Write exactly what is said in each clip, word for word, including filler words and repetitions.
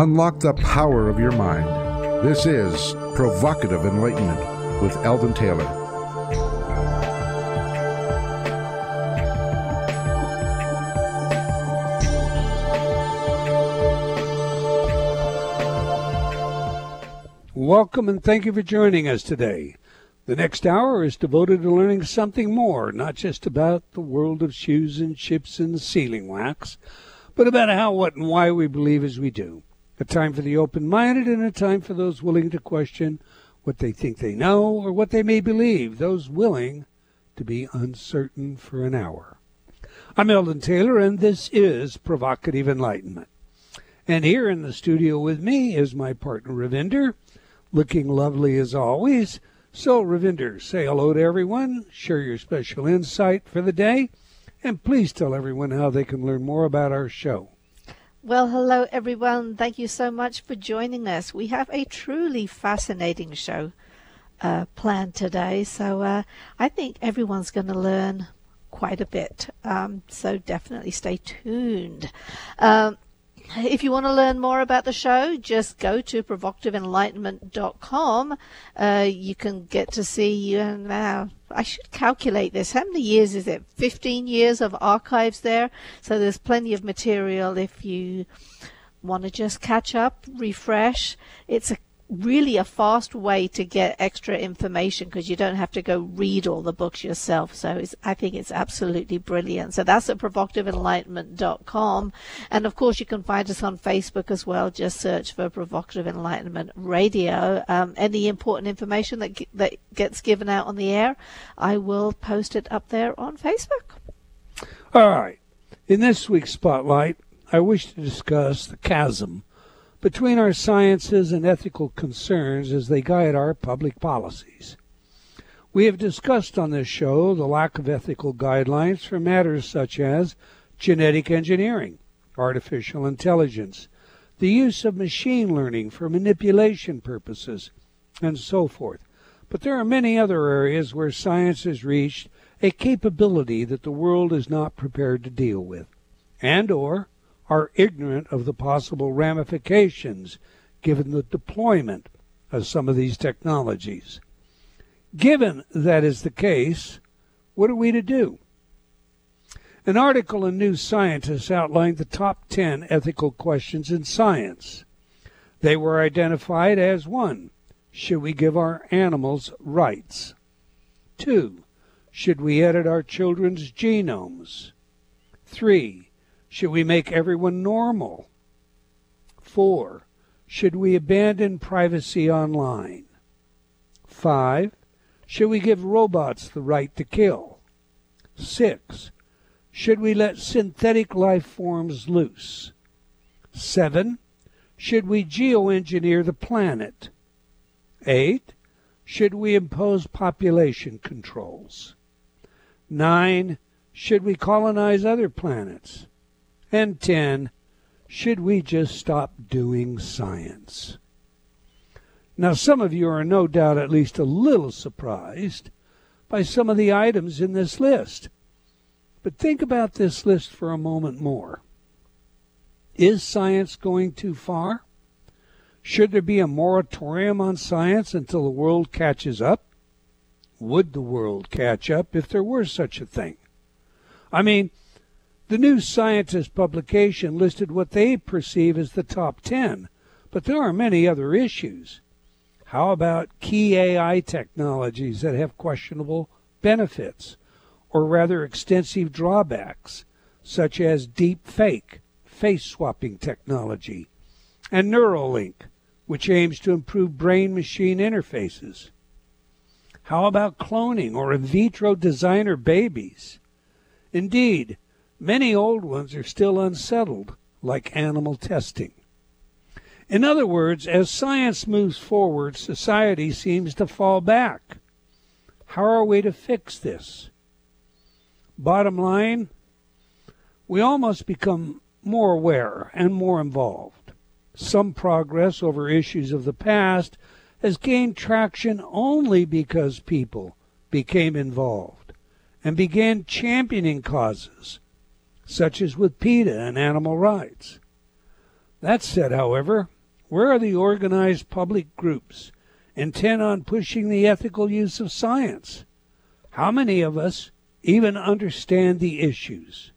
Unlock the power of your mind. This is Provocative Enlightenment with Eldon Taylor. Welcome and thank you for joining us today. The next hour is devoted to learning something more, not just about the world of shoes and chips and sealing wax, but about how, what, and why we believe as we do. A time for the open-minded and a time for those willing to question what they think they know or what they may believe, those willing to be uncertain for an hour. I'm Eldon Taylor, and this is Provocative Enlightenment. And here in the studio with me is my partner, Ravinder, looking lovely as always. So, Ravinder, say hello to everyone, share your special insight for the day, and please tell everyone how they can learn more about our show. Well, hello, everyone. Thank you so much for joining us. We have a truly fascinating show uh, planned today, so uh, I think everyone's going to learn quite a bit. Um, so definitely stay tuned. Um, if you want to learn more about the show, just go to provocative enlightenment dot com. Uh, you can get to see, uh, now, I should calculate this. How many years is it? fifteen years of archives there. So there's plenty of material if you want to just catch up, refresh. It's a really a fast way to get extra information because you don't have to go read all the books yourself. So it's, I think it's absolutely brilliant. So that's at provocative enlightenment dot com. And of course, you can find us on Facebook as well. Just search for Provocative Enlightenment Radio. Um, any important information that that gets given out on the air, I will post it up there on Facebook. All right. In this week's Spotlight, I wish to discuss the chasm between our sciences and ethical concerns as they guide our public policies. We have discussed on this show the lack of ethical guidelines for matters such as genetic engineering, artificial intelligence, the use of machine learning for manipulation purposes, and so forth. But there are many other areas where science has reached a capability that the world is not prepared to deal with, and or are ignorant of the possible ramifications given the deployment of some of these technologies. Given that is the case, what are we to do? An article in New Scientist outlined the top ten ethical questions in science. They were identified as one, should we give our animals rights? Two, should we edit our children's genomes? Three, should we make everyone normal? Four, should we abandon privacy online? Five, should we give robots the right to kill? Six, should we let synthetic life forms loose? Seven, should we geoengineer the planet? Eight, should we impose population controls? Nine, should we colonize other planets? And ten, should we just stop doing science? Now, some of you are no doubt at least a little surprised by some of the items in this list. But think about this list for a moment more. Is science going too far? Should there be a moratorium on science until the world catches up? Would the world catch up if there were such a thing? I mean, the New Scientist publication listed what they perceive as the top ten, but there are many other issues. How about key A I technologies that have questionable benefits, or rather extensive drawbacks, such as deep fake, face-swapping technology, and Neuralink, which aims to improve brain-machine interfaces? How about cloning or in vitro designer babies? Indeed, many old ones are still unsettled, like animal testing. In other words, as science moves forward, society seems to fall back. How are we to fix this? Bottom line, we all must become more aware and more involved. Some progress over issues of the past has gained traction only because people became involved and began championing causes, such as with PETA and animal rights. That said, however, where are the organized public groups intent on pushing the ethical use of science? How many of us even understand the issues?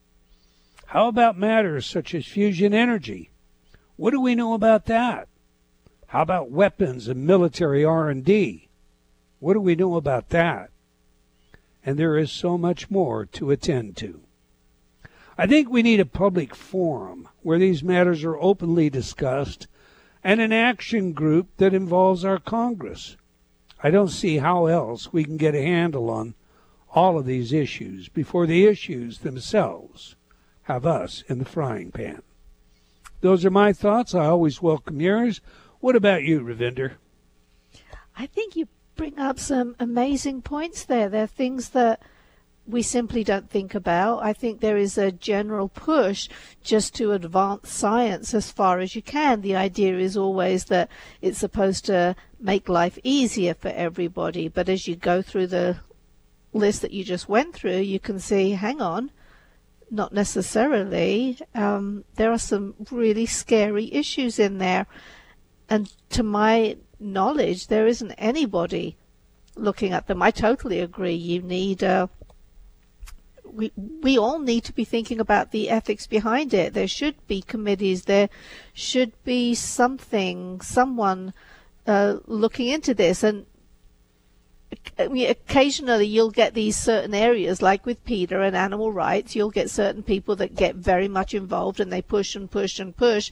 How about matters such as fusion energy? What do we know about that? How about weapons and military R and D? What do we know about that? And there is so much more to attend to. I think we need a public forum where these matters are openly discussed and an action group that involves our Congress. I don't see how else we can get a handle on all of these issues before the issues themselves have us in the frying pan. Those are my thoughts. I always welcome yours. What about you, Ravinder? I think you bring up some amazing points there. There are things that we simply don't think about. I think there is a general push just to advance science as far as you can. The idea is always that it's supposed to make life easier for everybody. But as you go through the list that you just went through, you can see, hang on, not necessarily. Um, there are some really scary issues in there. And to my knowledge, there isn't anybody looking at them. I totally agree. You need a, we, we all need to be thinking about the ethics behind it. There should be committees. There should be something, someone uh, looking into this. And occasionally you'll get these certain areas, like with PETA and animal rights, you'll get certain people that get very much involved and they push and push and push,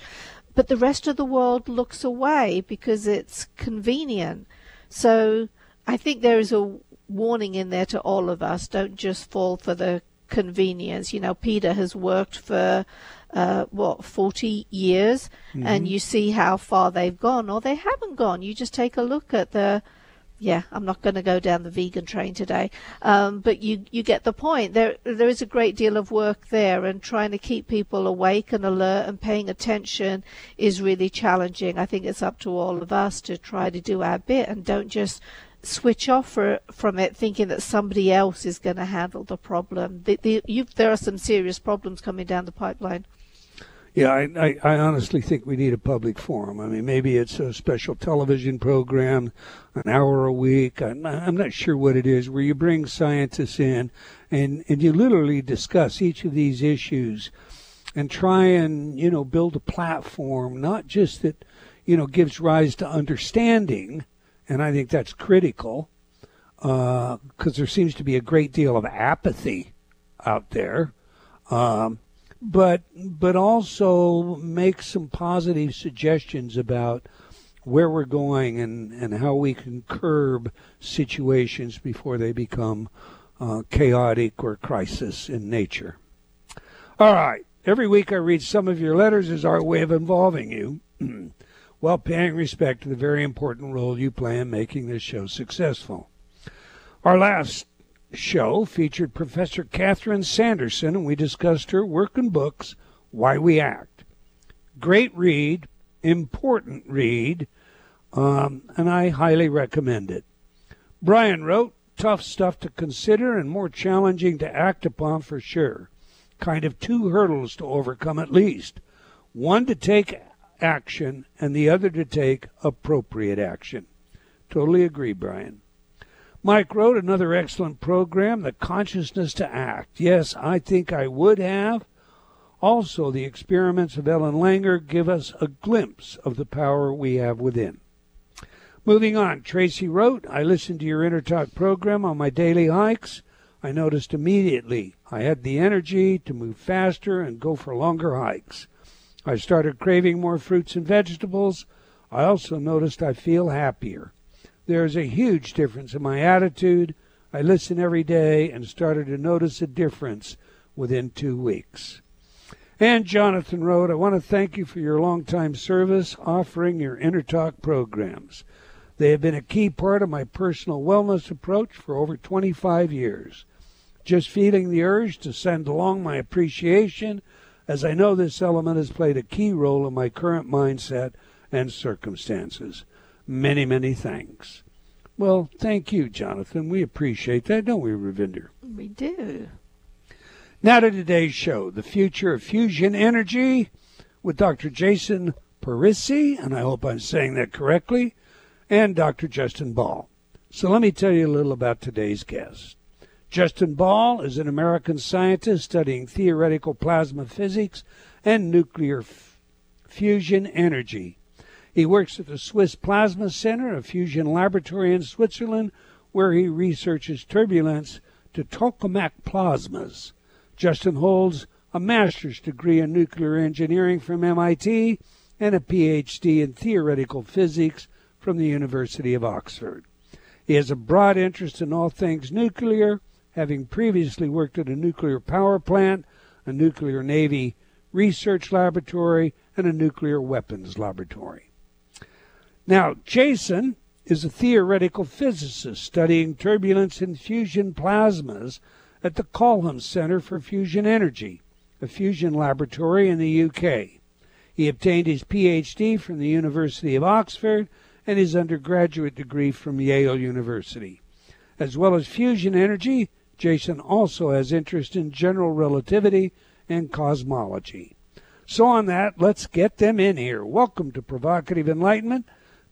but the rest of the world looks away because it's convenient. So I think there is a warning in there to all of us. Don't just fall for the convenience. You know, PETA has worked for uh what forty years, mm-hmm. and you see how far they've gone or they haven't gone. You just take a look at the Yeah, I'm not going to go down the vegan train today, um, but you you get the point. There there is a great deal of work there, and trying to keep people awake and alert and paying attention is really challenging. I think it's up to all of us to try to do our bit and don't just switch off for, from it thinking that somebody else is going to handle the problem. The, the, you've, there are some serious problems coming down the pipeline. Yeah, I, I, I honestly think we need a public forum. I mean, maybe it's a special television program, an hour a week. I'm not, I'm not sure what it is, where you bring scientists in and, and you literally discuss each of these issues and try and, you know, build a platform, not just that, you know, gives rise to understanding, and I think that's critical, uh, because there seems to be a great deal of apathy out there. Um But but also make some positive suggestions about where we're going and, and how we can curb situations before they become uh, chaotic or crisis in nature. All right. Every week I read some of your letters as our way of involving you while paying respect to the very important role you play in making this show successful. Our last show featured Professor Katherine Sanderson, and we discussed her work and books, Why We Act. Great read, important read, um, and I highly recommend it. Brian wrote, tough stuff to consider and more challenging to act upon for sure. Kind of two hurdles to overcome at least. One to take action and the other to take appropriate action. Totally agree, Brian. Mike wrote another excellent program, The Consciousness to Act. Yes, I think I would have. Also, the experiments of Ellen Langer give us a glimpse of the power we have within. Moving on, Tracy wrote, I listened to your InnerTalk program on my daily hikes. I noticed immediately I had the energy to move faster and go for longer hikes. I started craving more fruits and vegetables. I also noticed I feel happier. There's a huge difference in my attitude. I listen every day and started to notice a difference within two weeks. And Jonathan wrote, I want to thank you for your long-time service offering your InnerTalk programs. They have been a key part of my personal wellness approach for over twenty-five years. Just feeling the urge to send along my appreciation, as I know this element has played a key role in my current mindset and circumstances. Many, many thanks. Well, thank you, Jonathan. We appreciate that, don't we, Ravinder? We do. Now to today's show, the future of fusion energy. with Doctor Jason Parisi, and I hope I'm saying that correctly, and Doctor Justin Ball. So let me tell you a little about today's guest. Justin Ball is an American scientist studying theoretical plasma physics and nuclear f- fusion energy. He works at the Swiss Plasma Center, a fusion laboratory in Switzerland, where he researches turbulence to tokamak plasmas. Justin holds a master's degree in nuclear engineering from M I T and a P H D in theoretical physics from the University of Oxford. He has a broad interest in all things nuclear, having previously worked at a nuclear power plant, a nuclear navy research laboratory, and a nuclear weapons laboratory. Now, Jason is a theoretical physicist studying turbulence in fusion plasmas at the Culham Centre for Fusion Energy, a fusion laboratory in the U K. He obtained his P H D from the University of Oxford and his undergraduate degree from Yale University. As well as fusion energy, Jason also has interest in general relativity and cosmology. So on that, let's get them in here. Welcome to Provocative Enlightenment,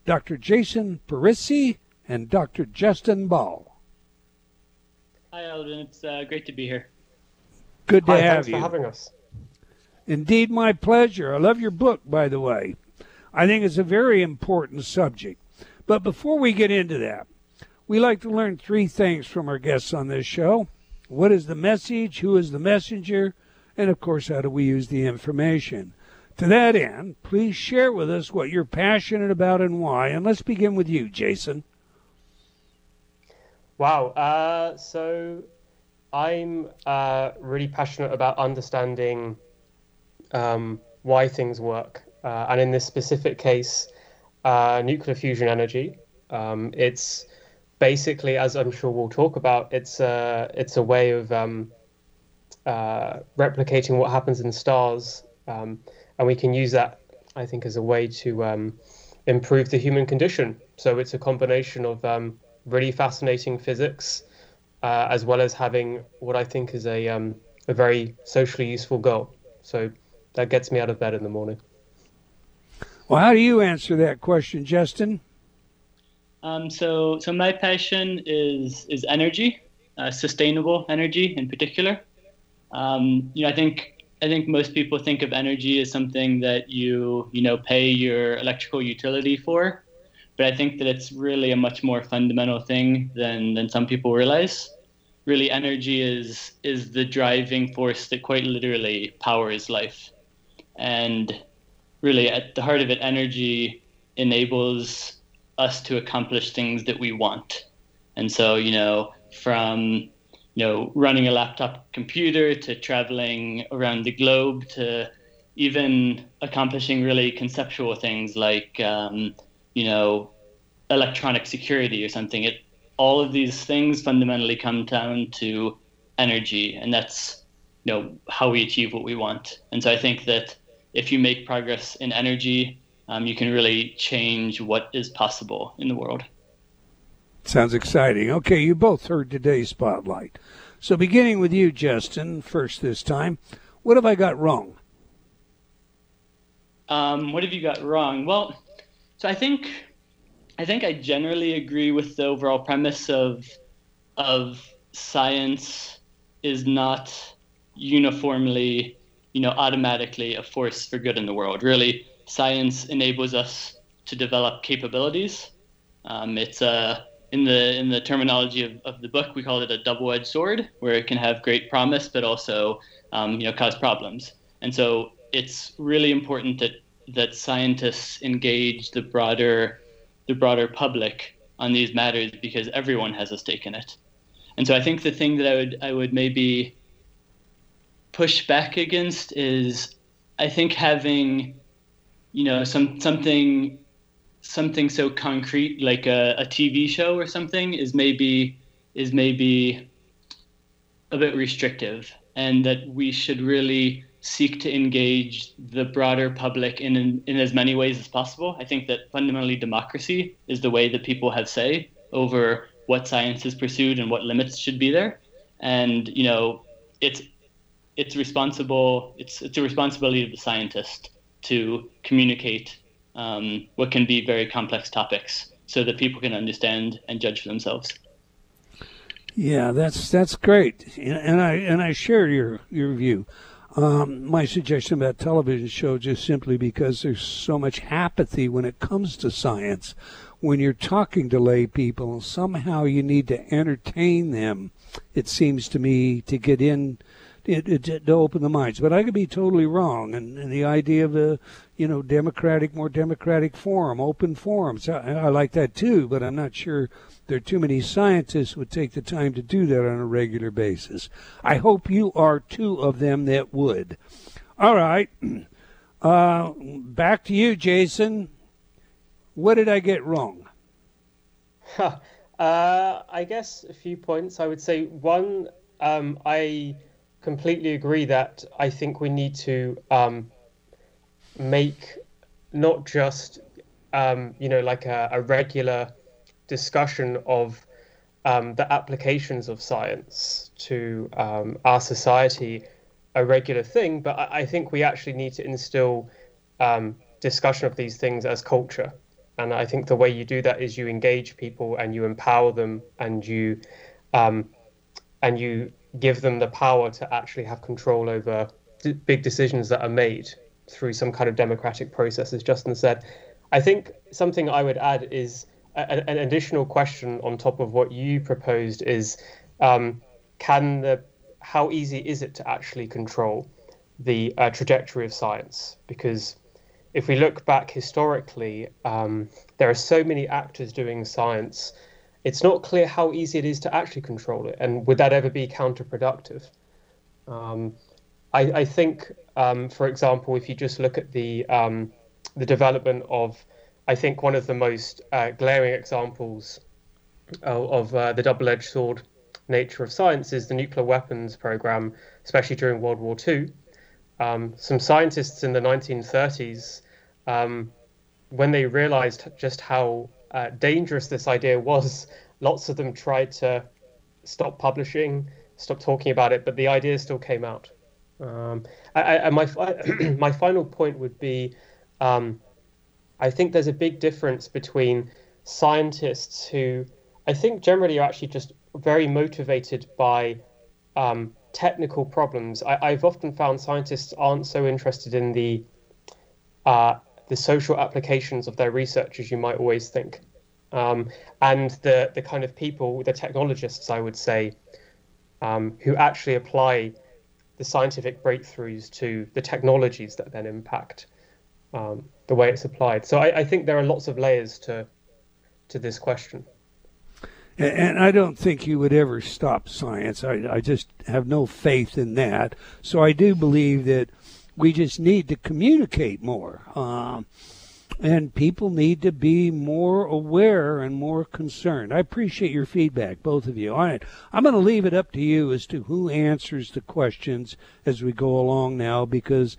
Doctor Jason Parisi and Doctor Justin Ball. Hi, Eldon. It's uh, great to be here. Good to Hi, have thanks you. Thanks for having us. Indeed, my pleasure. I love your book, by the way. I think it's a very important subject. But before we get into that, we like to learn three things from our guests on this show. What is the message? Who is the messenger? And, of course, how do we use the information? To that end, please share with us what you're passionate about and why. And let's begin with you, Jason. Wow. Uh, so I'm uh, really passionate about understanding um, why things work. Uh, and in this specific case, uh, nuclear fusion energy. Um, it's basically, as I'm sure we'll talk about, it's a, it's a way of um, uh, replicating what happens in stars. Um, and we can use that, I think, as a way to um, improve the human condition. So it's a combination of um, really fascinating physics, uh, as well as having what I think is a um, a very socially useful goal. So that gets me out of bed in the morning. Well, how do you answer that question, Justin? Um, so, so my passion is is energy, uh, sustainable energy in particular. Um, you know, I think. I think most people think of energy as something that you, you know, pay your electrical utility for, but I think that it's really a much more fundamental thing than, than some people realize. Really, energy is is the driving force that quite literally powers life. And really, at the heart of it, energy enables us to accomplish things that we want. And so, you know, from you know, running a laptop computer to traveling around the globe to even accomplishing really conceptual things like, um, you know, electronic security or something. It, all of these things fundamentally come down to energy, and that's, you know, how we achieve what we want. And so I think that if you make progress in energy, um, you can really change what is possible in the world. Sounds exciting. Okay, you both heard today's spotlight. So beginning with you, Justin, first this time, what have I got wrong? Um, what have you got wrong? Well, so I think I think I generally agree with the overall premise of of science is not uniformly, you know, automatically a force for good in the world. Really, science enables us to develop capabilities. Um, it's a In the in the terminology of, of the book, we call it a double-edged sword, where it can have great promise, but also um, you know cause problems. And so it's really important that that scientists engage the broader the broader public on these matters because everyone has a stake in it. And so I think the thing that I would I would maybe push back against is I think having you know some something. something so concrete like a, a T V show or something is maybe is maybe a bit restrictive, and that we should really seek to engage the broader public in, in, in as many ways as possible. I think that fundamentally democracy is the way that people have say over what science is pursued and what limits should be there. And, you know, it's it's responsible. It's, it's a responsibility of the scientist to communicate um, what can be very complex topics so that people can understand and judge for themselves. Yeah, that's that's great, and, and I and I share your your view. Um, my suggestion about television shows is simply because there's so much apathy when it comes to science. When you're talking to lay people, somehow you need to entertain them. It seems to me to get in, it, it, to open the minds. But I could be totally wrong. And, and the idea of a, you know, democratic, more democratic forum, open forums, I, I like that too. But I'm not sure there are too many scientists who would take the time to do that on a regular basis. I hope you are two of them that would. All right. Uh, back to you, Jason. What did I get wrong? Huh. Uh, I guess a few points. I would say one, um, I completely agree that I think we need to um, make not just, um, you know, like a, a regular discussion of um, the applications of science to um, our society a regular thing, but I, I think we actually need to instill um, discussion of these things as culture. And I think the way you do that is you engage people and you empower them and you um, and you give them the power to actually have control over d- big decisions that are made through some kind of democratic process, as Justin said. I think something I would add is a- an additional question on top of what you proposed is um, can the how easy is it to actually control the uh, trajectory of science? Because if we look back historically, um, there are so many actors doing science, it's not clear how easy it is to actually control it. And would that ever be counterproductive? Um, I, I think, um, for example, if you just look at the um, the development of, I think one of the most uh, glaring examples of, of uh, the double-edged sword nature of science is the nuclear weapons program, especially during World War Two. Um, some scientists in the nineteen thirties, Um, when they realized just how uh, dangerous this idea was, lots of them tried to stop publishing, stop talking about it, but the idea still came out. Um, I, I, my, my final point would be, um, I think there's a big difference between scientists who I think generally are actually just very motivated by um, technical problems. I, I've often found scientists aren't so interested in the uh, the social applications of their research, as you might always think. Um, and the, the kind of people, the technologists, I would say, um, who actually apply the scientific breakthroughs to the technologies that then impact um, the way it's applied. So I, I think there are lots of layers to to this question. And I don't think you would ever stop science. I, I just have no faith in that. So I do believe that we just need to communicate more. Um, and people need to be more aware and more concerned. I appreciate your feedback, both of you. All right, I'm going to leave it up to you as to who answers the questions as we go along now, because,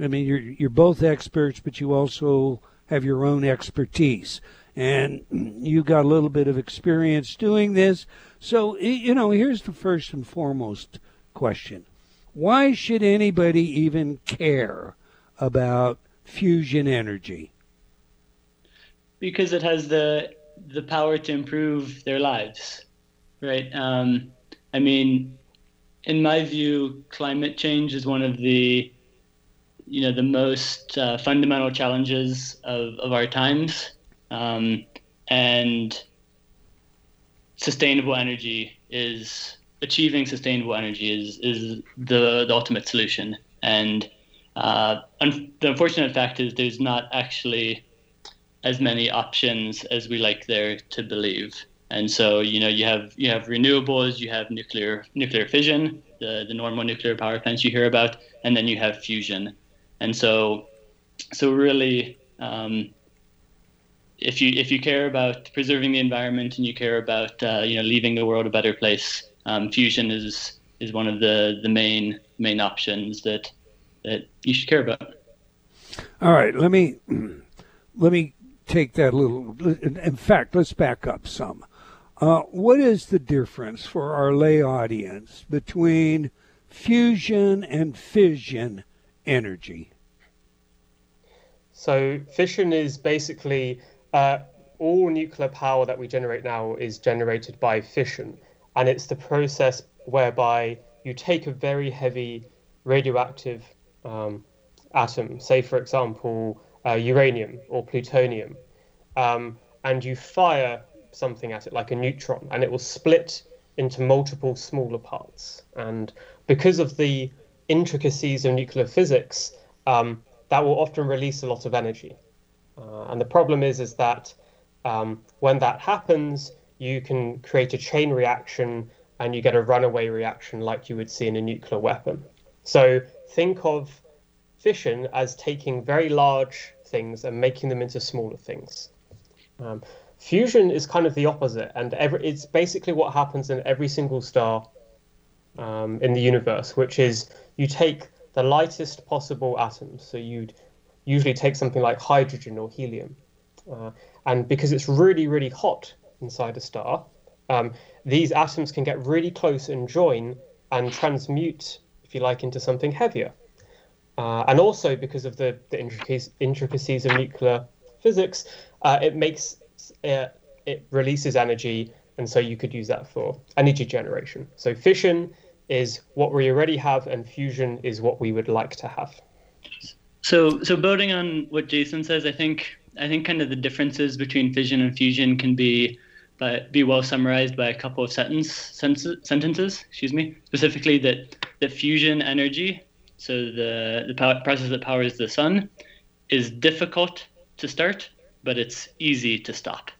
I mean, you're, you're both experts, but you also have your own expertise. And you got a little bit of experience doing this. So, you know, here's the first and foremost question. Why should anybody even care about fusion energy? Because it has the the power to improve their lives, right? Um, I mean, in my view, climate change is one of the, you know, the most uh, fundamental challenges of, of our times. Um, and sustainable energy is achieving sustainable energy is, is the, the ultimate solution. And uh, un- the unfortunate fact is there's not actually as many options as we like there to believe. And so, you know, you have you have renewables, you have nuclear nuclear fission, the, the normal nuclear power plants you hear about, and then you have fusion. And so, so really. Um, If you if you care about preserving the environment and you care about uh, you know leaving the world a better place, um, fusion is is one of the, the main main options that that you should care about. All right, let me let me take that a little. In fact, let's back up some. Uh, what is the difference for our lay audience between fusion and fission energy? So fission is basically uh, all nuclear power that we generate now is generated by fission. And it's the process whereby you take a very heavy radioactive um, atom, say, for example, uh, uranium or plutonium, um, and you fire something at it like a neutron, and it will split into multiple smaller parts. And because of the intricacies of nuclear physics, um, that will often release a lot of energy. Uh, and the problem is, is that um, when that happens, you can create a chain reaction and you get a runaway reaction like you would see in a nuclear weapon. So think of fission as taking very large things and making them into smaller things. Um, fusion is kind of the opposite, and every, it's basically what happens in every single star um, in the universe, which is you take the lightest possible atoms. So you'd usually take something like hydrogen or helium. Uh, and because it's really, really hot inside a star, um, these atoms can get really close and join and transmute, if you like, into something heavier. Uh, and also because of the, the intric- intricacies of nuclear physics, uh, it makes uh, it releases energy, and so you could use that for energy generation. So fission is what we already have, and fusion is what we would like to have. So, so building on what Jason says, I think I think kind of the differences between fission and fusion can be but be well summarized by a couple of sentence, sens- sentences. Excuse me. Specifically, that the fusion energy, so the the power, process that powers the sun, is difficult to start, but it's easy to stop.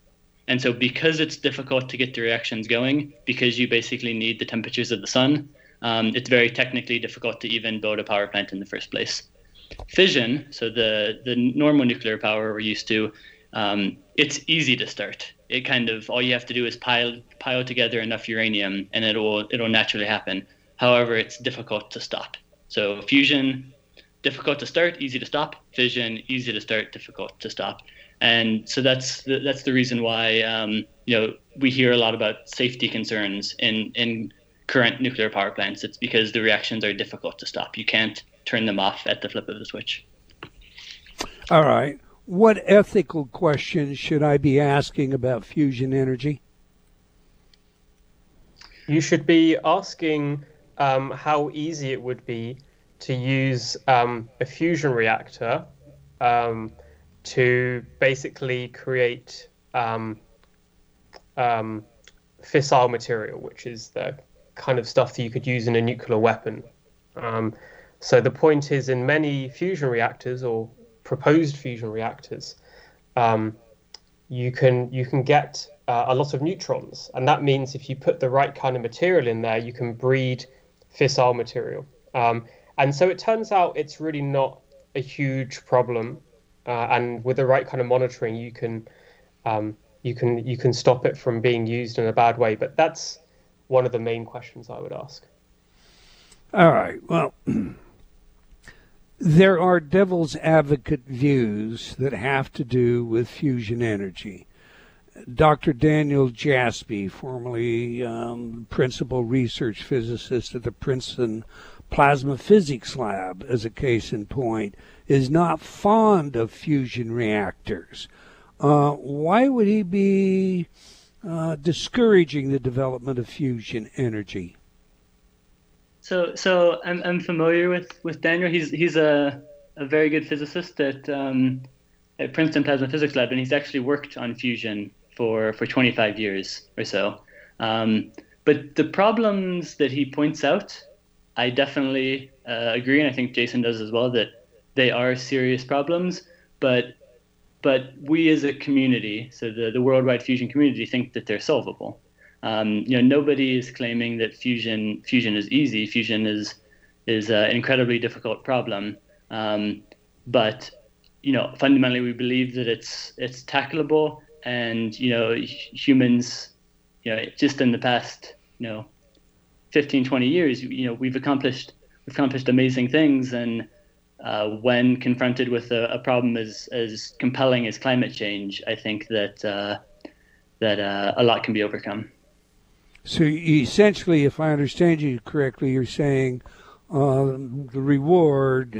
And so, because it's difficult to get the reactions going, because you basically need the temperatures of the sun, um, it's very technically difficult to even build a power plant in the first place. Fission, so the the normal nuclear power we're used to, um, it's easy to start. It kind of, all you have to do is pile pile together enough uranium, and it'll it'll naturally happen. However, it's difficult to stop. So fusion, difficult to start, easy to stop. Fission, easy to start, difficult to stop. And so that's the, that's the reason why um, you know we hear a lot about safety concerns in in current nuclear power plants. It's because the reactions are difficult to stop. You can't turn them off at the flip of the switch. All right. What ethical questions should I be asking about fusion energy? You should be asking um, how easy it would be to use um, a fusion reactor um, to basically create um, um, fissile material, which is the kind of stuff that you could use in a nuclear weapon. Um, so the point is, in many fusion reactors or proposed fusion reactors, um, you can you can get uh, a lot of neutrons, and that means if you put the right kind of material in there, you can breed fissile material. Um, and so it turns out it's really not a huge problem, uh, and with the right kind of monitoring, you can um, you can you can stop it from being used in a bad way. But that's one of the main questions I would ask. All right. Well. There are devil's advocate views that have to do with fusion energy. Doctor Daniel Jassby, formerly um, principal research physicist at the Princeton Plasma Physics Lab, as a case in point, is not fond of fusion reactors. Uh, why would he be uh, discouraging the development of fusion energy? So, so I'm I'm familiar with, with Daniel. He's he's a, a very good physicist at um, at Princeton Plasma Physics Lab, and he's actually worked on fusion for, for twenty-five years or so. Um, but the problems that he points out, I definitely uh, agree, and I think Jason does as well, that they are serious problems. But but we as a community, so the, the worldwide fusion community, think that they're solvable. Um, you know, nobody is claiming that fusion fusion is easy. Fusion is is an incredibly difficult problem. Um, but you know, fundamentally, we believe that it's it's tackleable. And you know, humans, you know, just in the past, you know, fifteen, twenty years, you know, we've accomplished we've accomplished amazing things. And uh, when confronted with a, a problem as as compelling as climate change, I think that uh, that uh, a lot can be overcome. So essentially, if I understand you correctly, you're saying uh, the reward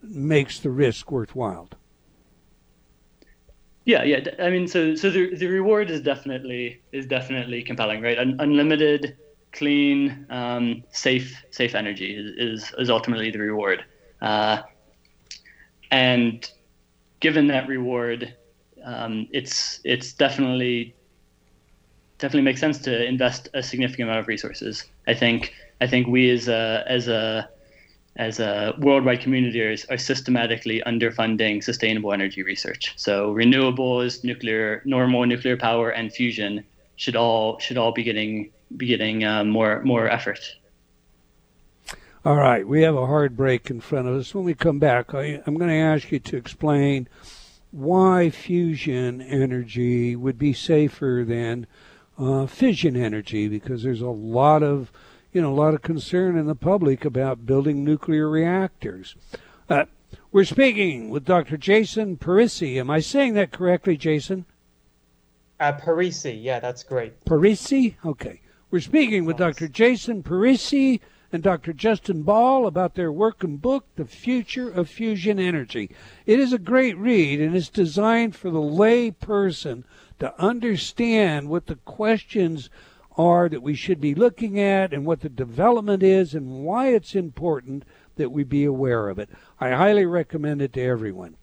makes the risk worthwhile. Yeah, yeah. I mean, so so the the reward is definitely is definitely compelling, right? Un- unlimited, clean, um, safe safe energy is, is is ultimately the reward, uh, and given that reward, um, it's it's definitely definitely makes sense to invest a significant amount of resources. I think I think we as a as a as a worldwide community are, are systematically underfunding sustainable energy research. So renewables, nuclear, normal nuclear power, and fusion should all should all be getting be getting uh, more more effort. All right, we have a hard break in front of us. When we come back, I, I'm going to ask you to explain why fusion energy would be safer than uh, fission energy, because there's a lot of You know, a lot of concern in the public about building nuclear reactors. Uh, we're speaking with Doctor Jason Parisi. Am I saying that correctly, Jason? Uh, Parisi, yeah, that's great. Parisi? Okay. We're speaking with Doctor Jason Parisi and Doctor Justin Ball about their work and book, The Future of Fusion Energy. It is a great read, and it's designed for the lay person to understand what the questions are that we should be looking at and what the development is and why it's important that we be aware of it. I highly recommend it to everyone.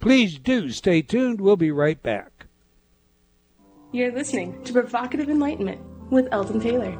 Please do stay tuned. We'll be right back. You're listening to Provocative Enlightenment with Eldon Taylor.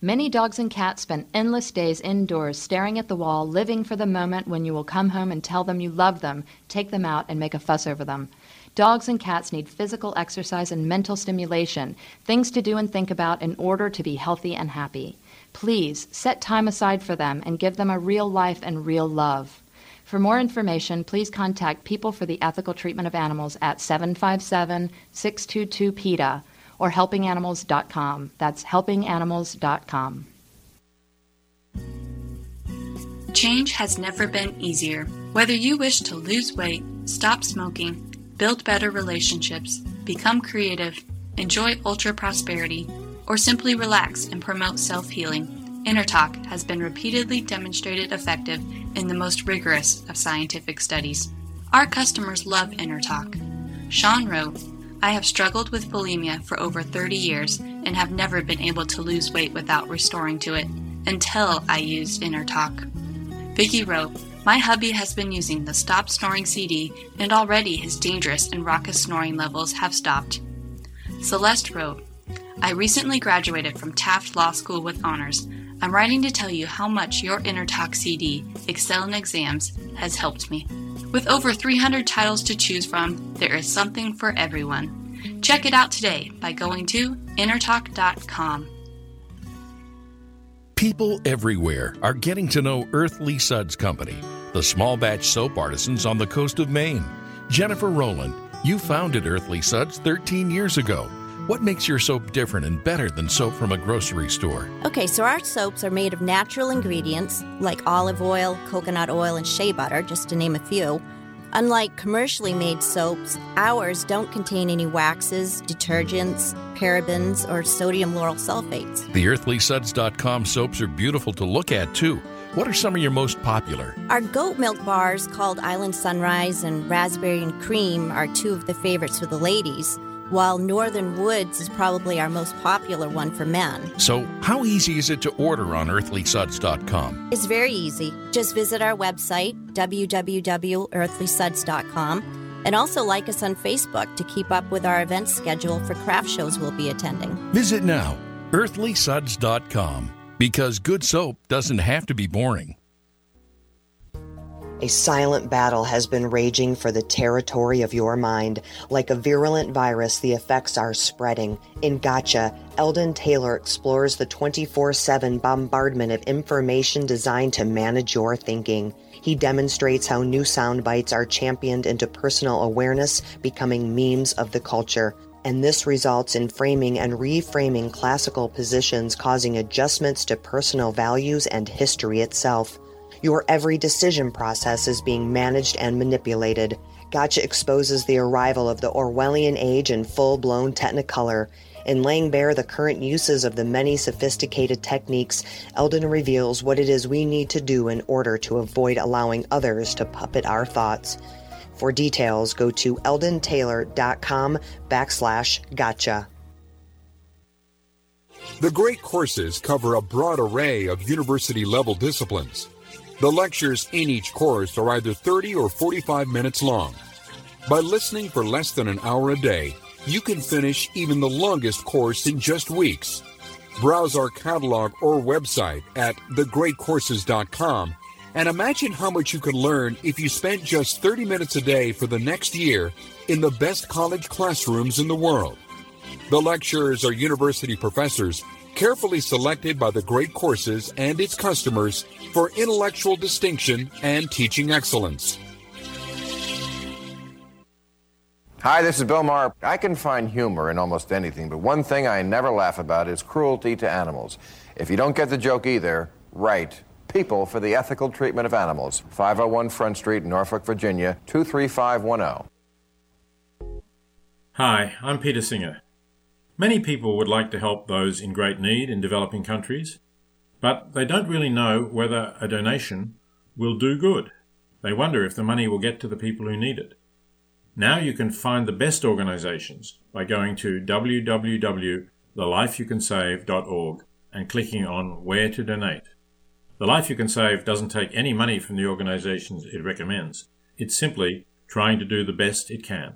Many dogs and cats spend endless days indoors staring at the wall, living for the moment when you will come home and tell them you love them, take them out, and make a fuss over them. Dogs and cats need physical exercise and mental stimulation, things to do and think about in order to be healthy and happy. Please set time aside for them and give them a real life and real love. For more information, please contact People for the Ethical Treatment of Animals at seven five seven, six two two, PETA or helping animals dot com. That's helping animals dot com. Change has never been easier. Whether you wish to lose weight, stop smoking, build better relationships, become creative, enjoy ultra prosperity, or simply relax and promote self-healing, InnerTalk has been repeatedly demonstrated effective in the most rigorous of scientific studies. Our customers love InnerTalk. Sean wrote, "I have struggled with bulimia for over thirty years and have never been able to lose weight without restoring to it until I used InnerTalk." Vicky wrote, "My hubby has been using the Stop Snoring C D, and already his dangerous and raucous snoring levels have stopped." Celeste wrote, "I recently graduated from Taft Law School with honors. I'm writing to tell you how much your InnerTalk C D, Excel in Exams, has helped me. With over three hundred titles to choose from, there is something for everyone. Check it out today by going to inner talk dot com. People everywhere are getting to know Earthly Suds Company, the small batch soap artisans on the coast of Maine. Jennifer Rowland, you founded Earthly Suds thirteen years ago. What makes your soap different and better than soap from a grocery store? Okay, so our soaps are made of natural ingredients like olive oil, coconut oil, and shea butter, just to name a few. Unlike commercially made soaps, ours don't contain any waxes, detergents, parabens, or sodium laurel sulfates. The Earthly Suds dot com soaps are beautiful to look at, too. What are some of your most popular? Our goat milk bars called Island Sunrise and Raspberry and Cream are two of the favorites for the ladies, while Northern Woods is probably our most popular one for men. So how easy is it to order on Earthly Suds dot com? It's very easy. Just visit our website, w w w dot earthly suds dot com. And also like us on Facebook to keep up with our event schedule for craft shows we'll be attending. Visit now, earthly suds dot com, because good soap doesn't have to be boring. A silent battle has been raging for the territory of your mind. Like a virulent virus, the effects are spreading. In Gotcha, Eldon Taylor explores the twenty-four seven bombardment of information designed to manage your thinking. He demonstrates how new sound bites are championed into personal awareness, becoming memes of the culture. And this results in framing and reframing classical positions, causing adjustments to personal values and history itself. Your every decision process is being managed and manipulated. Gotcha exposes the arrival of the Orwellian age in full-blown technicolor. In laying bare the current uses of the many sophisticated techniques, Eldon reveals what it is we need to do in order to avoid allowing others to puppet our thoughts. For details, go to eldon taylor dot com backslash gotcha. The Great Courses cover a broad array of university-level disciplines. The lectures in each course are either thirty or forty-five minutes long. By listening for less than an hour a day, you can finish even the longest course in just weeks. Browse our catalog or website at the great courses dot com and imagine how much you could learn if you spent just thirty minutes a day for the next year in the best college classrooms in the world. The lecturers are university professors, carefully selected by the Great Courses and its customers for intellectual distinction and teaching excellence. Hi, this is Bill Maher. I can find humor in almost anything, but one thing I never laugh about is cruelty to animals. If you don't get the joke either, write People for the Ethical Treatment of Animals, five oh one Front Street, Norfolk, Virginia, two three five one zero. Hi, I'm Peter Singer. Many people would like to help those in great need in developing countries, but they don't really know whether a donation will do good. They wonder if the money will get to the people who need it. Now you can find the best organizations by going to w w w dot the life you can save dot org and clicking on Where to Donate. The Life You Can Save doesn't take any money from the organizations it recommends. It's simply trying to do the best it can.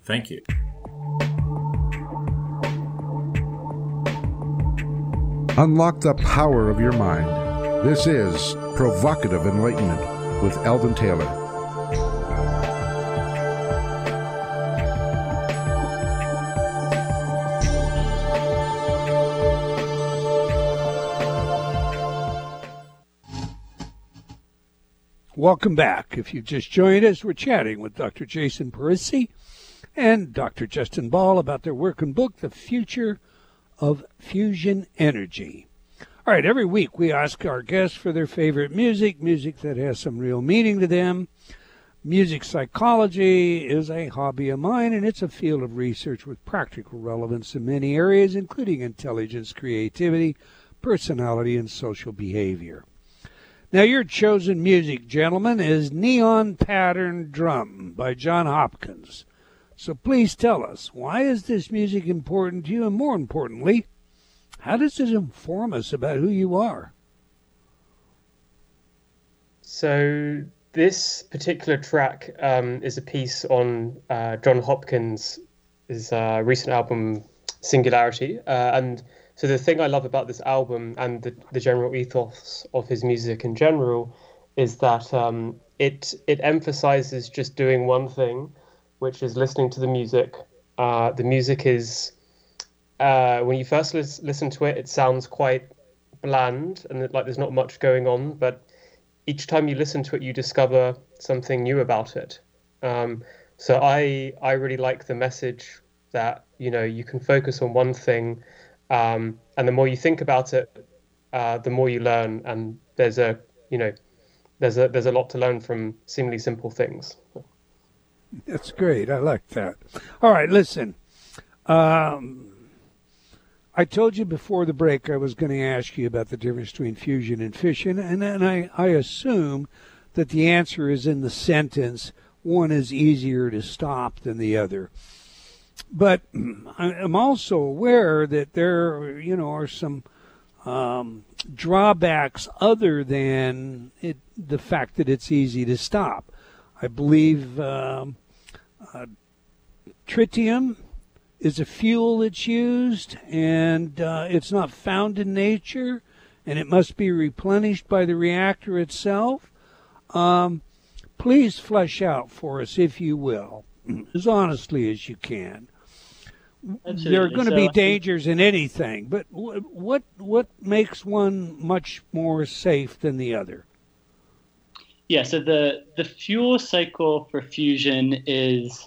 Thank you. Unlock the power of your mind. This is Provocative Enlightenment with Eldon Taylor. Welcome back. If you've just joined us, we're chatting with Doctor Jason Parisi and Doctor Justin Ball about their work and book, The Future of Fusion Energy. All right, every week we ask our guests for their favorite music, music that has some real meaning to them. Music psychology is a hobby of mine, and it's a field of research with practical relevance in many areas, including intelligence, creativity, personality, and social behavior. Now, your chosen music, gentlemen, is Neon Pattern Drum by John Hopkins. So please tell us, why is this music important to you? And more importantly, how does it inform us about who you are? So this particular track um, is a piece on uh, John Hopkins' his, uh, recent album, Singularity, uh, and so the thing I love about this album and the, the general ethos of his music in general is that um, it it emphasizes just doing one thing, which is listening to the music. Uh, the music is, uh, when you first lis- listen to it, it sounds quite bland and it, like there's not much going on. But each time you listen to it, you discover something new about it. Um, so I I really like the message that, you know, you can focus on one thing. Um, and the more you think about it, uh, the more you learn. And there's a, you know, there's a there's a lot to learn from seemingly simple things. That's great. I like that. All right, listen. Um, I told you before the break I was going to ask you about the difference between fusion and fission, and and I, I assume that the answer is in the sentence. One is easier to stop than the other. But I'm also aware that there, you know, are some um, drawbacks other than it, the fact that it's easy to stop. I believe um, uh, tritium is a fuel that's used, and uh, it's not found in nature, and it must be replenished by the reactor itself. Um, please flesh out for us, if you will, as honestly as you can. Absolutely. There are going so to be dangers in anything, but what what makes one much more safe than the other? Yeah, so the the fuel cycle for fusion is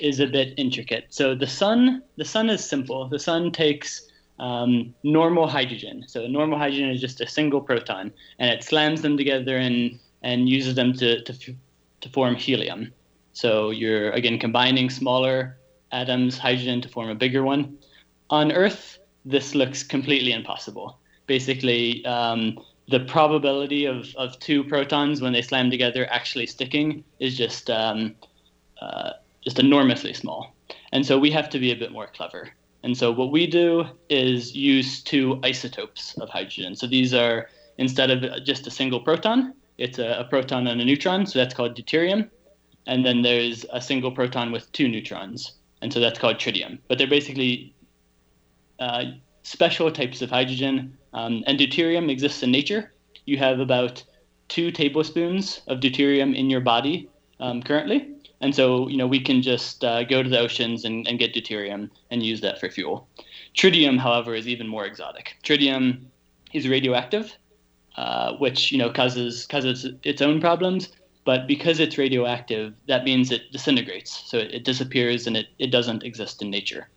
is a bit intricate. So the sun the sun is simple. The sun takes um, normal hydrogen. So normal hydrogen is just a single proton, and it slams them together and and uses them to to, to form helium. So you're again combining smaller atoms, hydrogen, to form a bigger one. On Earth, this looks completely impossible. Basically, um, the probability of, of two protons when they slam together actually sticking is just um, uh, just enormously small. And so we have to be a bit more clever. And so what we do is use two isotopes of hydrogen. So these are, instead of just a single proton, it's a, a proton and a neutron. So that's called deuterium. And then there's a single proton with two neutrons. And so that's called tritium. But they're basically uh, special types of hydrogen. Um, and deuterium exists in nature. You have about two tablespoons of deuterium in your body um, currently. And so, you know, we can just uh, go to the oceans and, and get deuterium and use that for fuel. Tritium, however, is even more exotic. Tritium is radioactive, uh, which, you know, causes causes its own problems. But because it's radioactive, that means it disintegrates. So it, it disappears and it, it doesn't exist in nature.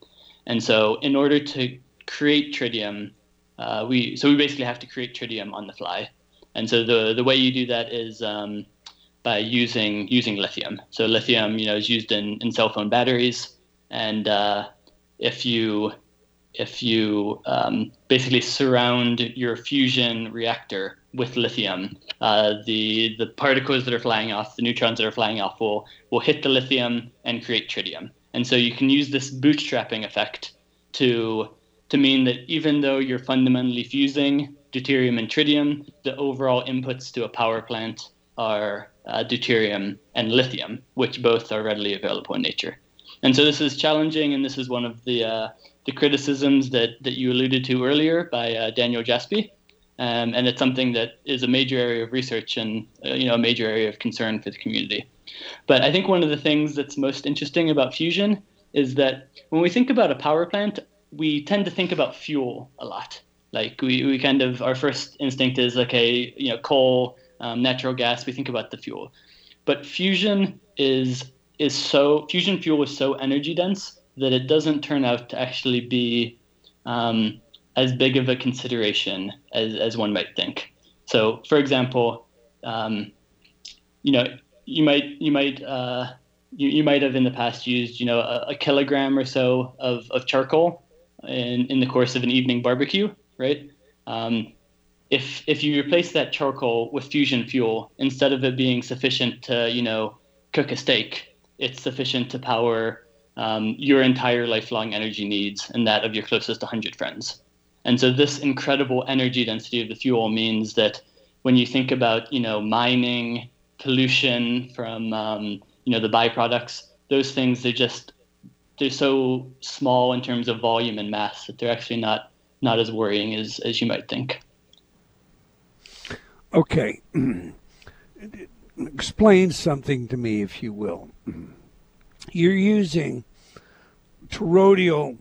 And so in order to create tritium, uh, we so we basically have to create tritium on the fly. And so the, the way you do that is... Um, by using using lithium. So lithium, you know, is used in, in cell phone batteries. And uh, if you if you um, basically surround your fusion reactor with lithium, uh, the the particles that are flying off, the neutrons that are flying off will, will hit the lithium and create tritium. And so you can use this bootstrapping effect to to mean that even though you're fundamentally fusing deuterium and tritium, the overall inputs to a power plant are Uh, deuterium and lithium, which both are readily available in nature. And so this is challenging, and this is one of the uh, the criticisms that, that you alluded to earlier by uh, Daniel Jassby, um, and it's something that is a major area of research and uh, you know a major area of concern for the community. But I think one of the things that's most interesting about fusion is that when we think about a power plant, we tend to think about fuel a lot. Like we, we kind of, our first instinct is, okay, you know, coal, Um, natural gas, we think about the fuel. But fusion is is so fusion fuel is so energy dense that it doesn't turn out to actually be um, as big of a consideration as, as one might think. So, for example, um, you know, you might you might uh, you, you might have in the past used you know a, a kilogram or so of, of charcoal in in the course of an evening barbecue, right? Um, If if you replace that charcoal with fusion fuel, instead of it being sufficient to, you know, cook a steak, it's sufficient to power um, your entire lifelong energy needs and that of your closest one hundred friends. And so this incredible energy density of the fuel means that when you think about, you know, mining, pollution from, um, you know, the byproducts, those things, they're just, they're so small in terms of volume and mass that they're actually not, not as worrying as, as you might think. Okay, explain something to me, if you will. You're using toroidal,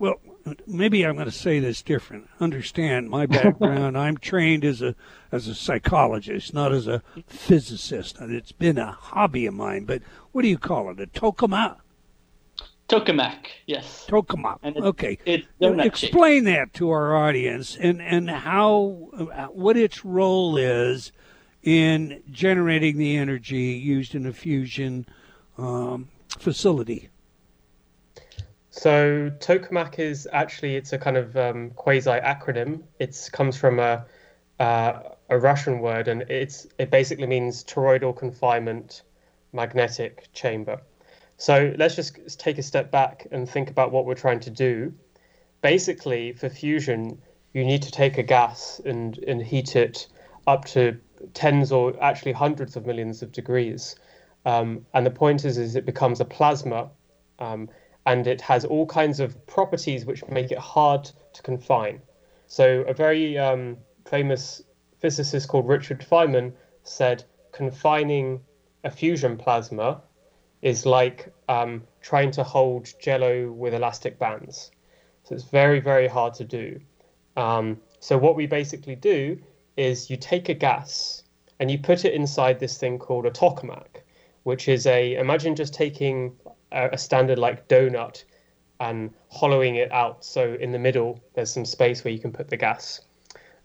well, maybe I'm going to say this different. Understand my background. I'm trained as a as a psychologist, not as a physicist. And it's been a hobby of mine, but what do you call it, a tokamak? Tokamak, yes. Tokamak. It, okay. It, Explain shape. that to our audience and, and how what its role is in generating the energy used in a fusion um, facility. So tokamak is actually it's a kind of um, quasi acronym. It comes from a uh, a Russian word, and it's it basically means toroidal confinement magnetic chamber. So let's just take a step back and think about what we're trying to do. Basically, for fusion, you need to take a gas and, and heat it up to tens or actually hundreds of millions of degrees. Um, and the point is, is it becomes a plasma, um, and it has all kinds of properties which make it hard to confine. So a very um, famous physicist called Richard Feynman said, confining a fusion plasma is like um, trying to hold Jello with elastic bands. So it's very, very hard to do. Um, so what we basically do is you take a gas and you put it inside this thing called a tokamak, which is a, imagine just taking a, a standard like donut and hollowing it out. So in the middle, there's some space where you can put the gas.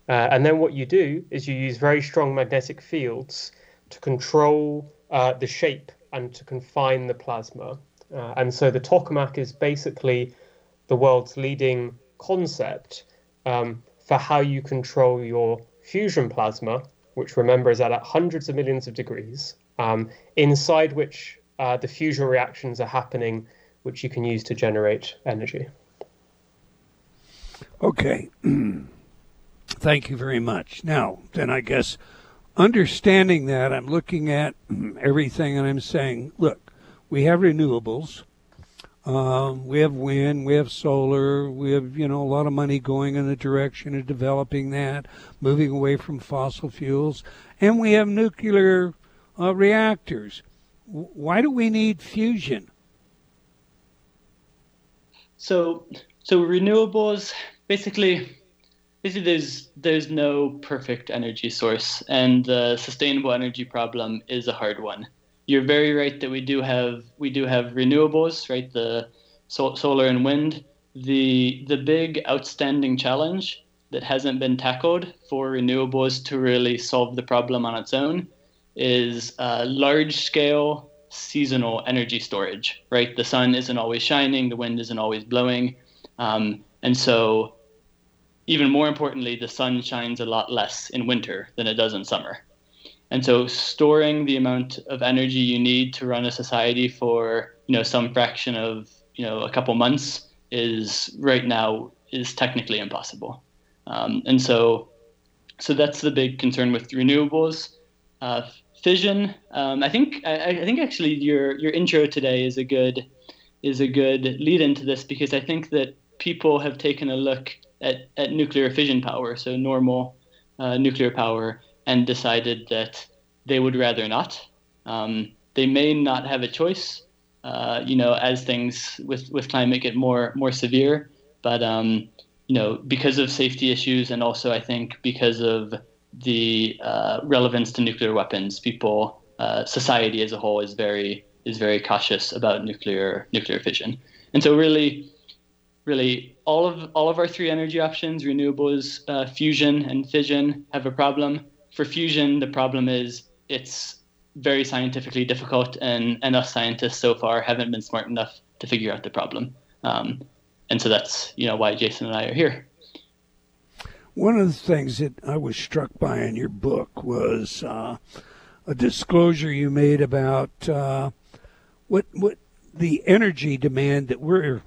Uh, and then what you do is you use very strong magnetic fields to control uh, the shape and to confine the plasma. Uh, and so the tokamak is basically the world's leading concept um, for how you control your fusion plasma, which remember is at, at hundreds of millions of degrees, um, inside which uh, the fusion reactions are happening, which you can use to generate energy. Okay. Thank you very much. Now, then I guess understanding that, I'm looking at everything and I'm saying, look, we have renewables. Um, we have wind, we have solar, we have, you know, a lot of money going in the direction of developing that, moving away from fossil fuels, and we have nuclear uh, reactors. W- why do we need fusion? So, so renewables, basically, basically there's, there's no perfect energy source, and the sustainable energy problem is a hard one. You're very right that we do have we do have renewables, right? The sol- solar and wind. The the big outstanding challenge that hasn't been tackled for renewables to really solve the problem on its own is uh, large-scale seasonal energy storage, right? The sun isn't always shining, the wind isn't always blowing, um, and so even more importantly, the sun shines a lot less in winter than it does in summer. And so storing the amount of energy you need to run a society for, you know, some fraction of, you know, a couple months is right now is technically impossible. Um, and so so that's the big concern with renewables. Uh, fission, um, I think I, I think actually your your intro today is a good is a good lead into this, because I think that people have taken a look at, at nuclear fission power, so normal uh, nuclear power, and decided that they would rather not. Um, they may not have a choice, uh, you know, as things with, with climate get more more severe. But, um, you know, because of safety issues, and also I think because of the uh, relevance to nuclear weapons, people, uh, society as a whole is very is very cautious about nuclear nuclear fission. And so really, really, all of all of our three energy options, renewables, uh, fusion, and fission, have a problem. For fusion, the problem is it's very scientifically difficult, and, and us scientists so far haven't been smart enough to figure out the problem. Um, and so that's, you know, why Jason and I are here. One of the things that I was struck by in your book was uh, a disclosure you made about uh, what what the energy demand that we're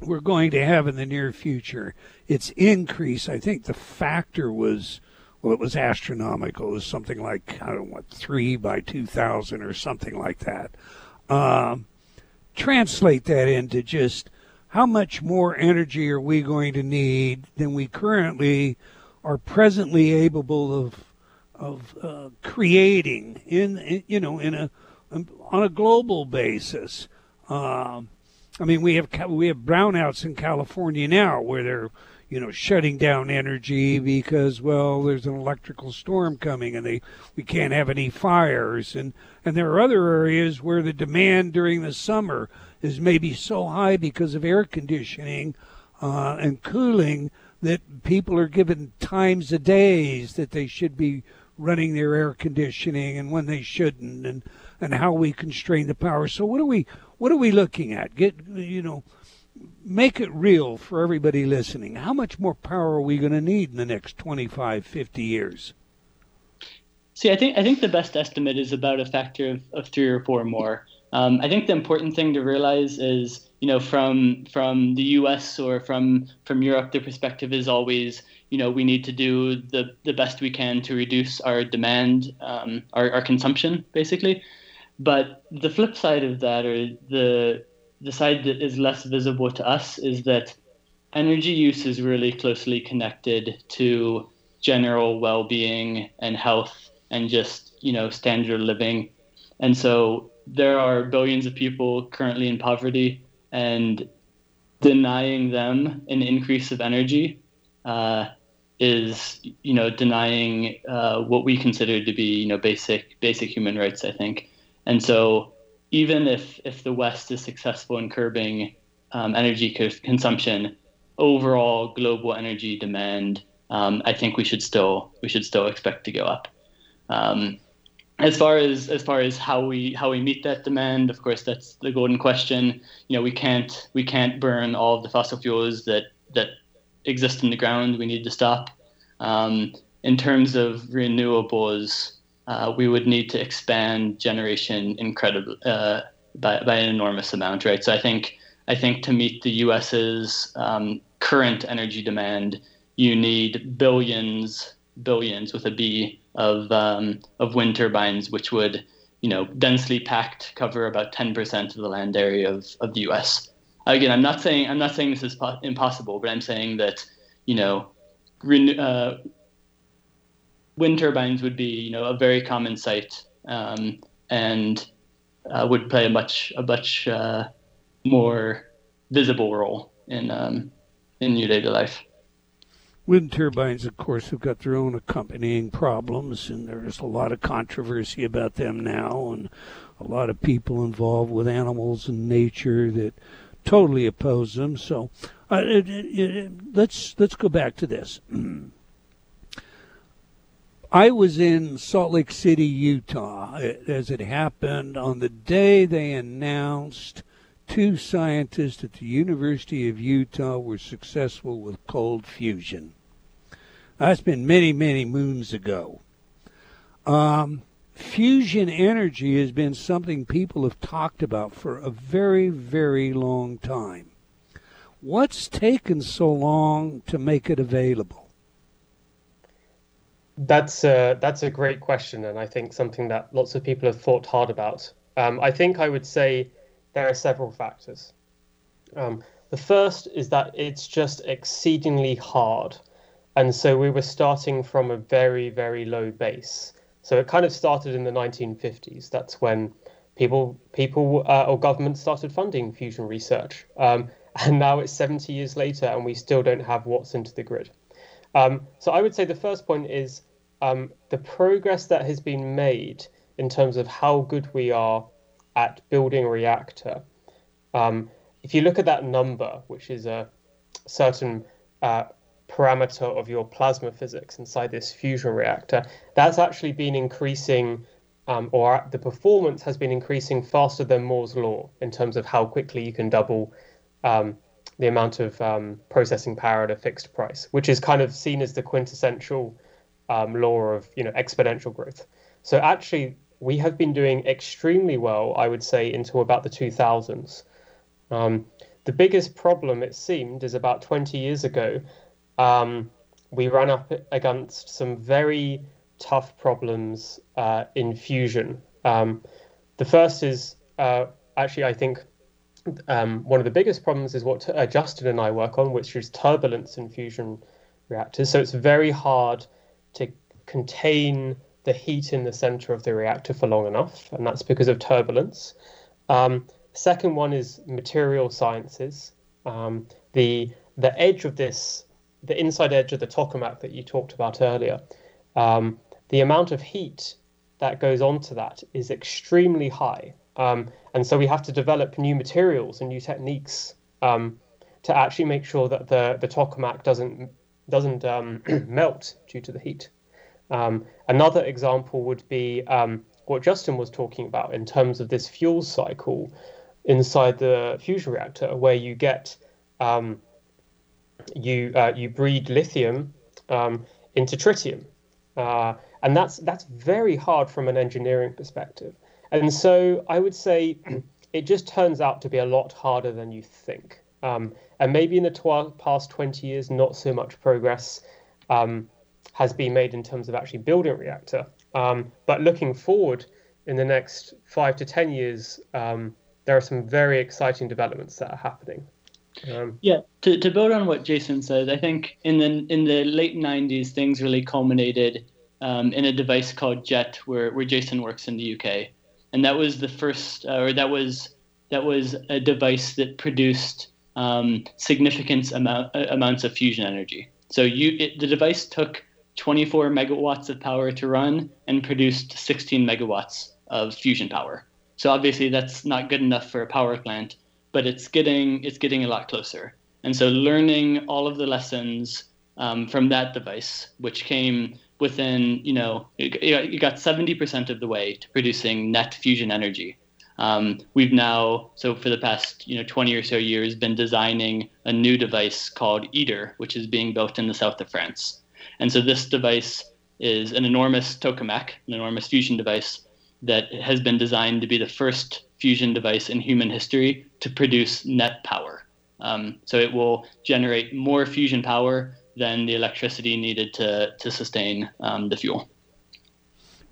we're going to have in the near future. Its increase, I think the factor was... Well, it was astronomical. It was something like, I don't know, what, three by two thousand or something like that. Um, translate that into just how much more energy are we going to need than we currently are presently able of of uh, creating in, in, you know, in a on a global basis. Um, I mean, we have we have brownouts in California now where they're, you know, shutting down energy because, well, there's an electrical storm coming and they we can't have any fires. And, and there are other areas where the demand during the summer is maybe so high because of air conditioning uh, and cooling that people are given times of days that they should be running their air conditioning and when they shouldn't, and, and how we constrain the power. So what are we what are we looking at? Get, you know, make it real for everybody listening. How much more power are we going to need in the next twenty-five, fifty years? See, I think I think the best estimate is about a factor of, of three or four more. Um, I think the important thing to realize is, you know, from from the U S or from from Europe, the perspective is always, you know, we need to do the, the best we can to reduce our demand, um, our, our consumption, basically. But the flip side of that, or the The side that is less visible to us, is that energy use is really closely connected to general well-being and health and just, you know, standard living. And so there are billions of people currently in poverty, and denying them an increase of energy uh, is, you know, denying uh, what we consider to be, you know, basic basic human rights, I think. And so even if, if the West is successful in curbing um, energy co- consumption, overall global energy demand, um, I think we should still we should still expect to go up. Um, as far as as far as how we how we meet that demand, of course, that's the golden question. You know, we can't we can't burn all of the fossil fuels that that exist in the ground. We need to stop. Um, in terms of renewables, uh, we would need to expand generation incredibly uh, by by an enormous amount, right? So I think I think to meet the U S's um, current energy demand, you need billions, billions with a B of um, of wind turbines, which would, you know, densely packed, cover about ten percent of the land area of, of the U S. Again, I'm not saying I'm not saying this is po- impossible, but I'm saying that, you know, renew, uh, wind turbines would be, you know, a very common sight, um, and uh, would play a much a much uh, more visible role in um, in your daily life. Wind turbines, of course, have got their own accompanying problems, and there's a lot of controversy about them now, and a lot of people involved with animals and nature that totally oppose them. So uh, it, it, it, let's let's go back to this. I was in Salt Lake City, Utah, as it happened on the day they announced two scientists at the University of Utah were successful with cold fusion. That's been many, many moons ago. Um, fusion energy has been something people have talked about for a very, very long time. What's taken so long to make it available? That's a, that's a great question, and I think something that lots of people have thought hard about. Um, I think I would say there are several factors. Um, the first is that it's just exceedingly hard. And so we were starting from a very, very low base. So it kind of started in the nineteen fifties. That's when people, people uh, or governments started funding fusion research. Um, and now it's seventy years later, and we still don't have what's into the grid. Um, so I would say the first point is um, the progress that has been made in terms of how good we are at building a reactor. Um, if you look at that number, which is a certain uh, parameter of your plasma physics inside this fusion reactor, that's actually been increasing, um, or the performance has been increasing faster than Moore's law in terms of how quickly you can double um, the amount of um, processing power at a fixed price, which is kind of seen as the quintessential um, law of, you know, exponential growth. So actually, we have been doing extremely well, I would say, until about the two thousands. Um, the biggest problem, it seemed, is about twenty years ago, um, we ran up against some very tough problems uh, in fusion. Um, the first is, uh, actually, I think um, one of the biggest problems is what uh, Justin and I work on, which is turbulence in fusion reactors. So it's very hard to contain the heat in the center of the reactor for long enough, and that's because of turbulence. Um, second one is material sciences. Um, the the edge of this, the inside edge of the tokamak that you talked about earlier, um, the amount of heat that goes onto that is extremely high. Um, and so we have to develop new materials and new techniques um, to actually make sure that the, the tokamak doesn't, doesn't um, melt due to the heat. Um, another example would be um, what Justin was talking about in terms of this fuel cycle inside the fusion reactor, where you get um, you uh, you breed lithium um, into tritium, uh, and that's that's very hard from an engineering perspective. And so I would say it just turns out to be a lot harder than you think. Um, and maybe in the tw- past twenty years, not so much progress Um, has been made in terms of actually building a reactor. Um, but looking forward in the next five to ten years, um, there are some very exciting developments that are happening. Um, yeah, to, to build on what Jason said, I think in the in the late nineties, things really culminated um, in a device called JET, where, where Jason works in the U K. And that was the first, uh, or that was that was a device that produced um, significant amount, uh, amounts of fusion energy. So you it, the device took twenty-four megawatts of power to run and produced sixteen megawatts of fusion power. So obviously that's not good enough for a power plant, but it's getting it's getting a lot closer. And so learning all of the lessons um, from that device, which came within, you know, you got seventy percent of the way to producing net fusion energy. Um, we've now, so for the past, you know, twenty or so years, been designing a new device called ITER, which is being built in the south of France. And so this device is an enormous tokamak, an enormous fusion device that has been designed to be the first fusion device in human history to produce net power. Um, so it will generate more fusion power than the electricity needed to, to sustain um, the fuel.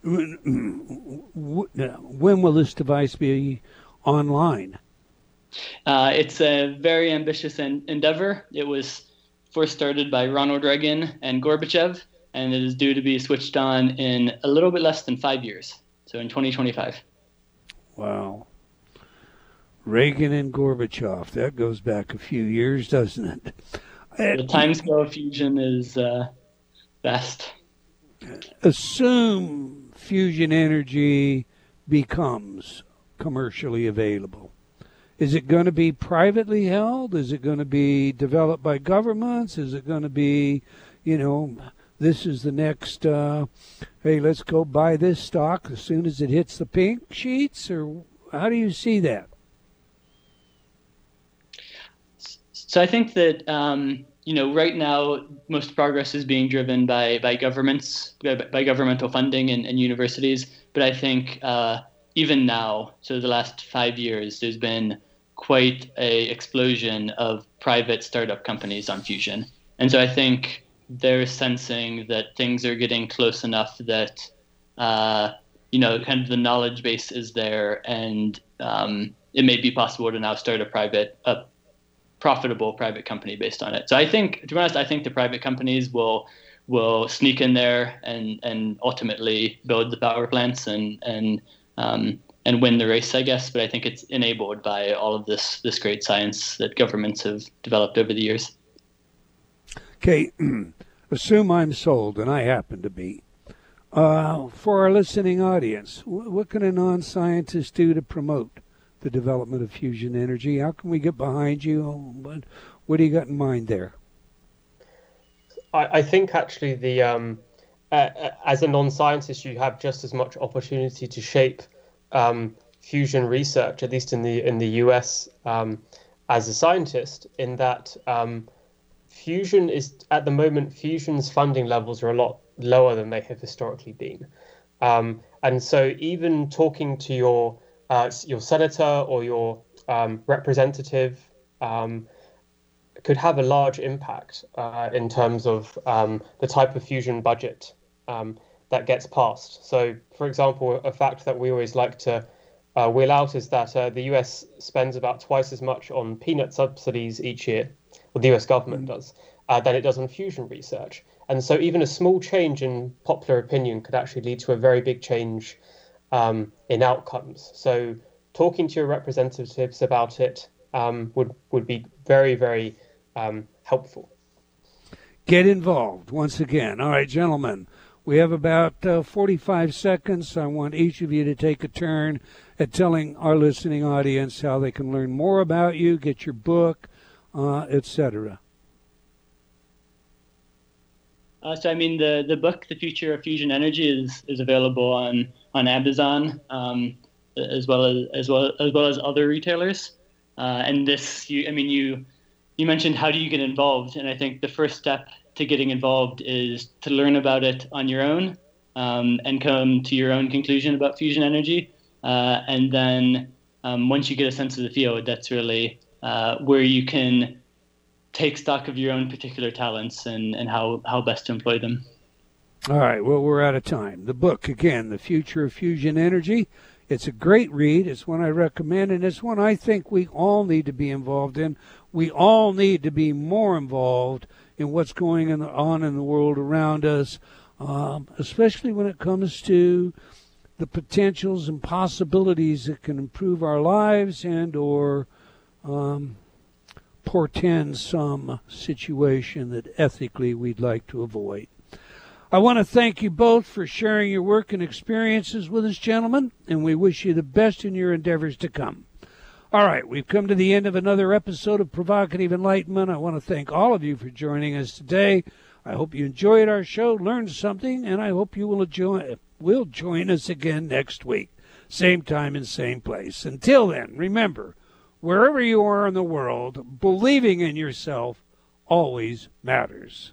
When will this device be online? Uh, it's a very ambitious en- endeavor. It was first started by Ronald Reagan and Gorbachev, and it is due to be switched on in a little bit less than five years. So in twenty twenty-five. Wow. Reagan and Gorbachev. That goes back a few years, doesn't it? The timescale fusion is uh, vast. Assume fusion energy becomes commercially available. Is it going to be privately held? Is it going to be developed by governments? Is it going to be, you know, this is the next, uh, hey, let's go buy this stock as soon as it hits the pink sheets? Or how do you see that? So I think that, um, you know, right now, most progress is being driven by, by governments, by, by governmental funding and, and universities. But I think uh, even now, so the last five years, there's been quite a explosion of private startup companies on fusion. And so I think they're sensing that things are getting close enough that, uh, you know, kind of the knowledge base is there, and um, it may be possible to now start a private, a profitable private company based on it. So I think, to be honest, I think the private companies will will sneak in there and, and ultimately build the power plants and and um, and win the race, I guess. But I think it's enabled by all of this this great science that governments have developed over the years. Okay, assume I'm sold, and I happen to be. Uh, for our listening audience, what can a non-scientist do to promote the development of fusion energy? How can we get behind you? What, what do you got in mind there? I, I think actually the um, uh, as a non-scientist, you have just as much opportunity to shape um, fusion research, at least in the in the U S, um, as a scientist, in that. Um, Fusion is, at the moment, fusion's funding levels are a lot lower than they have historically been. Um, and so even talking to your uh, your senator or your um, representative um, could have a large impact uh, in terms of um, the type of fusion budget um, that gets passed. So, for example, a fact that we always like to uh, wheel out is that uh, the U S spends about twice as much on peanut subsidies each year, or the U S government does, uh, than it does on fusion research. And so even a small change in popular opinion could actually lead to a very big change um, in outcomes. So talking to your representatives about it um, would, would be very, very um, helpful. Get involved once again. All right, gentlemen, we have about uh, forty-five seconds. I want each of you to take a turn at telling our listening audience how they can learn more about you, get your book, Uh, et cetera. Uh, so, I mean, the, the book, The Future of Fusion Energy, is, is available on on Amazon, um, as well as as well as well as other retailers. Uh, and this, you, I mean, you you mentioned how do you get involved, and I think the first step to getting involved is to learn about it on your own um, and come to your own conclusion about fusion energy. Uh, and then um, once you get a sense of the field, that's really Uh, where you can take stock of your own particular talents and, and how, how best to employ them. All right, well, we're out of time. The book, again, The Future of Fusion Energy. It's a great read. It's one I recommend, and it's one I think we all need to be involved in. We all need to be more involved in what's going on in the world around us, um, especially when it comes to the potentials and possibilities that can improve our lives and or Um, portend some situation that ethically we'd like to avoid. I want to thank you both for sharing your work and experiences with us, gentlemen, and we wish you the best in your endeavors to come. All right, we've come to the end of another episode of Provocative Enlightenment. I want to thank all of you for joining us today. I hope you enjoyed our show, learned something, and I hope you will, enjoy, will join us again next week. Same time and same place. Until then, remember, wherever you are in the world, believing in yourself always matters.